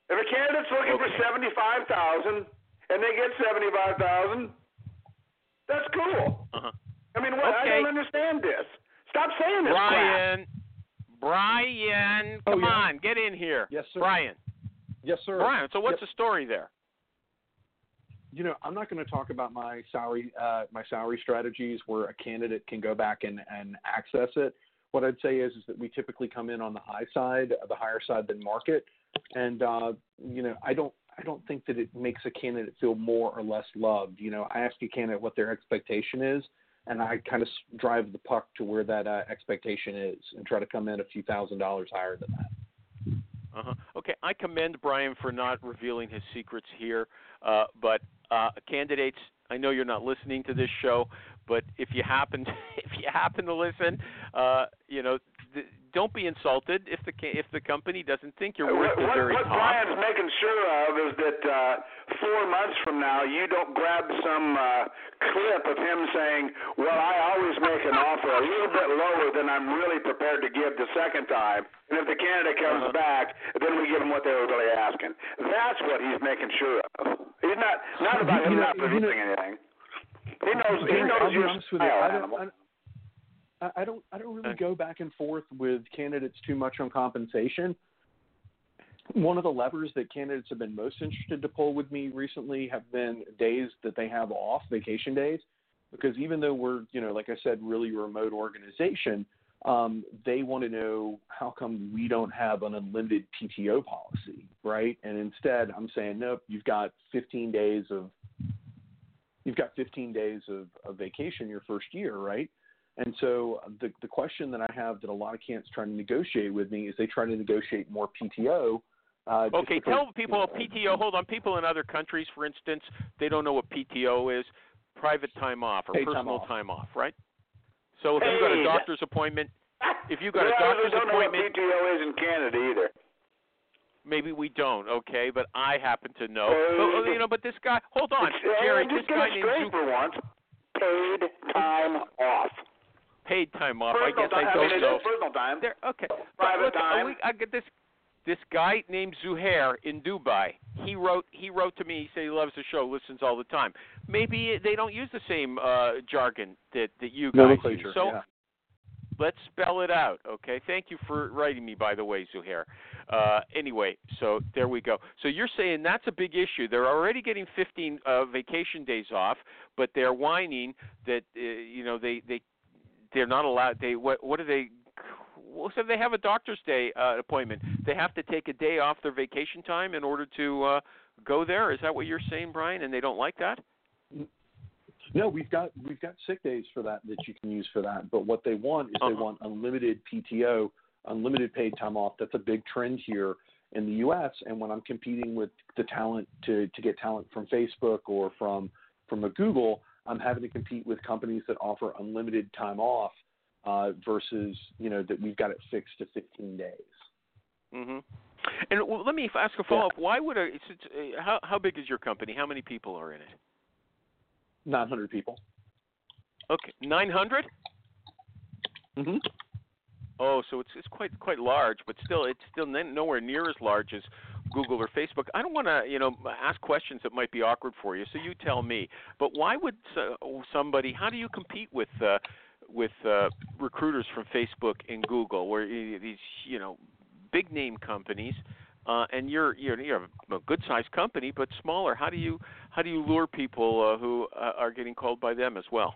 If a candidate's looking for 75,000 and they get 75,000, that's cool. Uh-huh. I mean, I don't understand this. Stop saying this, Brian, come on, get in here. Yes, sir. Brian, so what's the story there? You know, I'm not going to talk about my salary strategies where a candidate can go back and access it. What I'd say is that we typically come in on the high side, the higher side than market, and I don't think that it makes a candidate feel more or less loved. You know, I ask a candidate what their expectation is, and I kind of drive the puck to where that expectation is and try to come in a few $1,000s higher than that. Uh-huh. Okay, I commend Brian for not revealing his secrets here, but candidates, I know you're not listening to this show, but if you happen to listen, don't be insulted if the company doesn't think you're worth the very top. What Brian's making sure of is that 4 months from now, you don't grab some clip of him saying, well, I always make an offer a little bit lower than I'm really prepared to give the second time. And if the candidate comes back, then we give them what they were really asking. That's what he's making sure of. He's not about him not producing anything. He knows. He knows you're animal. I don't really go back and forth with candidates too much on compensation. One of the levers that candidates have been most interested to pull with me recently have been days that they have off, vacation days, because even though we're, like I said, really remote organization, they want to know how come we don't have an unlimited PTO policy, right? And instead, I'm saying, nope, you've got 15 days of vacation your first year, right? And so the question that I have that a lot of candidates try to negotiate with me is they try to negotiate more PTO. Okay, tell people PTO. Hold on. People in other countries, for instance, they don't know what PTO is, private time off or personal time off, right? So if you've got a doctor's appointment, I don't know what PTO is in Canada either. Maybe we don't, okay, but I happen to know. But this guy, hold on, Jerry, this guy named Zuhair. Paid time off. Paid time off. Personal I guess time. I don't I mean, know. Personal time. They're, okay. Private look, time. I get this. This guy named Zuhair in Dubai. He wrote to me. He said he loves the show, listens all the time. Maybe they don't use the same jargon that you guys use. So let's spell it out, okay? Thank you for writing me, by the way, Zuhair. Anyway, so there we go. So you're saying that's a big issue. They're already getting 15 vacation days off, but they're whining that they're not allowed. They what? What do they? so they have a doctor's day appointment. They have to take a day off their vacation time in order to go there. Is that what you're saying, Brian? And they don't like that? No, we've got sick days for that you can use for that. But what they want is they want unlimited PTO, unlimited paid time off. That's a big trend here in the U.S. And when I'm competing with the talent to get talent from Facebook or from a Google, I'm having to compete with companies that offer unlimited time off versus, you know, that we've got it fixed to 15 days. Mm-hmm. And well, let me ask a follow-up. Yeah. Why would how big is your company? How many people are in it? 900 people. Okay, 900? Mm-hmm. Oh, so it's quite large, but it's still nowhere near as large as Google or Facebook. I don't want to, ask questions that might be awkward for you, so you tell me. But why would somebody? How do you compete with recruiters from Facebook and Google, where these big name companies, and you're a good sized company but smaller? How do you lure people who are getting called by them as well?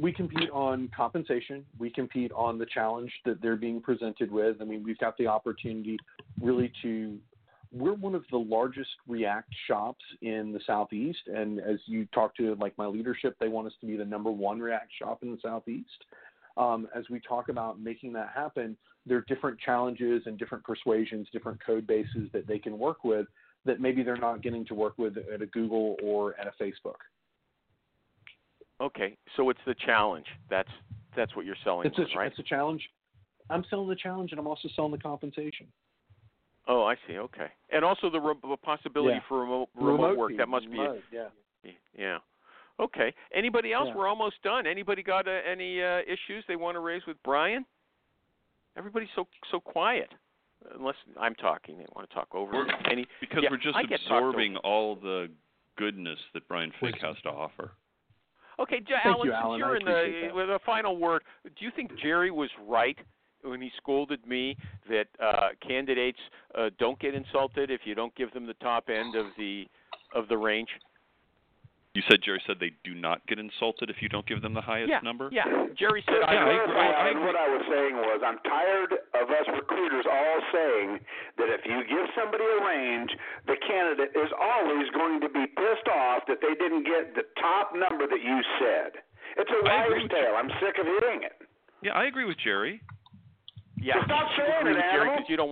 We compete on compensation. We compete on the challenge that they're being presented with. I mean, we've got the opportunity really we're one of the largest React shops in the Southeast. And as you talk to like my leadership, they want us to be the number one React shop in the Southeast. As we talk about making that happen, there are different challenges and different persuasions, different code bases that they can work with that maybe they're not getting to work with at a Google or at a Facebook. Okay, so it's the challenge. That's what you're selling, right? It's a challenge. I'm selling the challenge, and I'm also selling the compensation. Oh, I see. Okay, and also the possibility for remote work. That must be it. Yeah. Okay. Anybody else? Yeah. We're almost done. Anybody got any issues they want to raise with Brian? Everybody's so quiet, unless I'm talking. They want to talk over we're just absorbing all the goodness that Brian Fink has to offer. Okay, Alan, you're in the final word. Do you think Jerry was right when he scolded me that candidates don't get insulted if you don't give them the top end of the range? You said Jerry said they do not get insulted if you don't give them the highest number? Yeah, Jerry said what I was saying was I'm tired of us recruiters all saying that if you give somebody a range, the candidate is always going to be pissed off that they didn't get the top number that you said. It's a wives' tale. I'm sick of hearing it. Yeah, I agree with Jerry. Yeah, stop saying it, Jerry, because you don't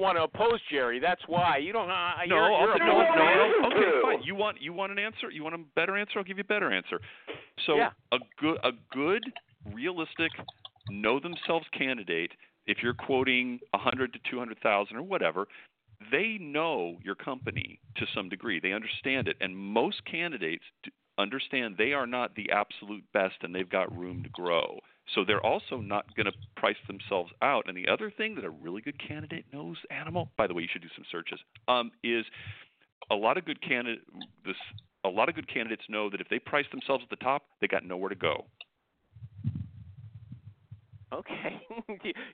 want to oppose Jerry. That's why you don't. No. Okay, fine. You want an answer? You want a better answer? I'll give you a better answer. So a good, realistic, know themselves candidate. If you're quoting 100 to 200,000 or whatever, they know your company to some degree. They understand it, and most candidates understand they are not the absolute best, and they've got room to grow. So they're also not going to price themselves out. And the other thing that a really good candidate knows, by the way, you should do some searches, is a lot of good candidates know that if they price themselves at the top, they got nowhere to go. Okay,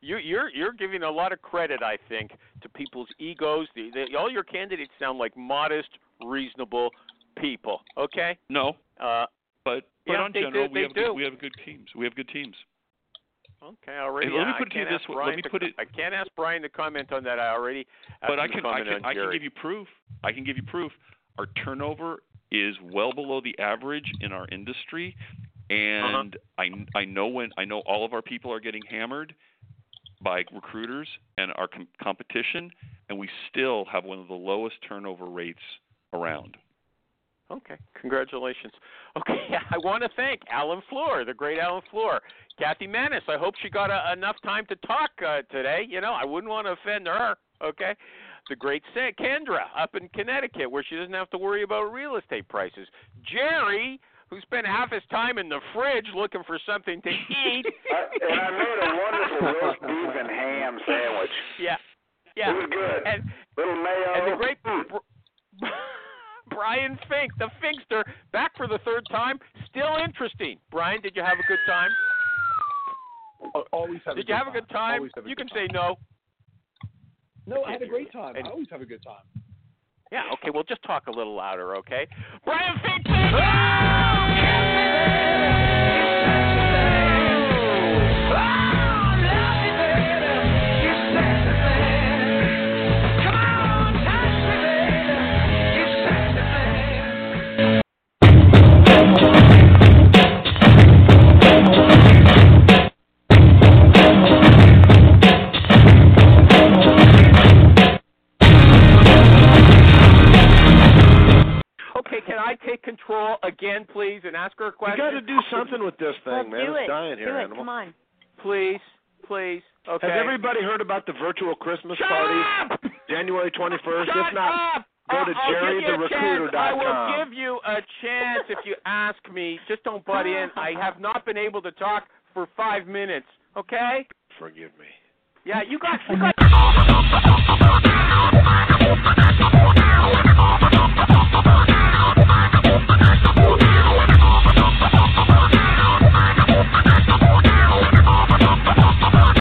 you're giving a lot of credit, I think, to people's egos. All your candidates sound like modest, reasonable people. Okay. No. But in general, we have good teams. We have good teams. Okay, already. Let me put it this way. I can't ask Brian to comment on that. I already. But I can give you proof. I can give you proof. Our turnover is well below the average in our industry, and I know all of our people are getting hammered by recruiters and our competition, and we still have one of the lowest turnover rates around. Okay, congratulations. Okay, I want to thank Alan Floor, the great Alan Floor. Kathy Manis, I hope she got enough time to talk today. I wouldn't want to offend her, okay? The great Kendra up in Connecticut, where she doesn't have to worry about real estate prices. Jerry, who spent half his time in the fridge looking for something to eat. And I made a wonderful roast beef and ham sandwich. Yeah. It was good. And, little mayo. And the great... Brian Fink, the Finkster, back for the third time. Still interesting. Brian, did you have a good time? Always have a good time. Did you have a good time? You can say no. No, I had a great time. I always have a good time. Yeah, okay, well, just talk a little louder, okay? Brian Fink! Oh! Okay, can I take control again, please, and ask her a question? You got to do something with this thing, man. Do it. It's dying here, animal. Come on. Please, please. Okay. Has everybody heard about the virtual Christmas party? January 21st. Shut if not, up! Go to jerrytherecruiter.com. I will give you a chance if you ask me. Just don't butt in. I have not been able to talk for 5 minutes. Okay? Forgive me. Yeah, you got.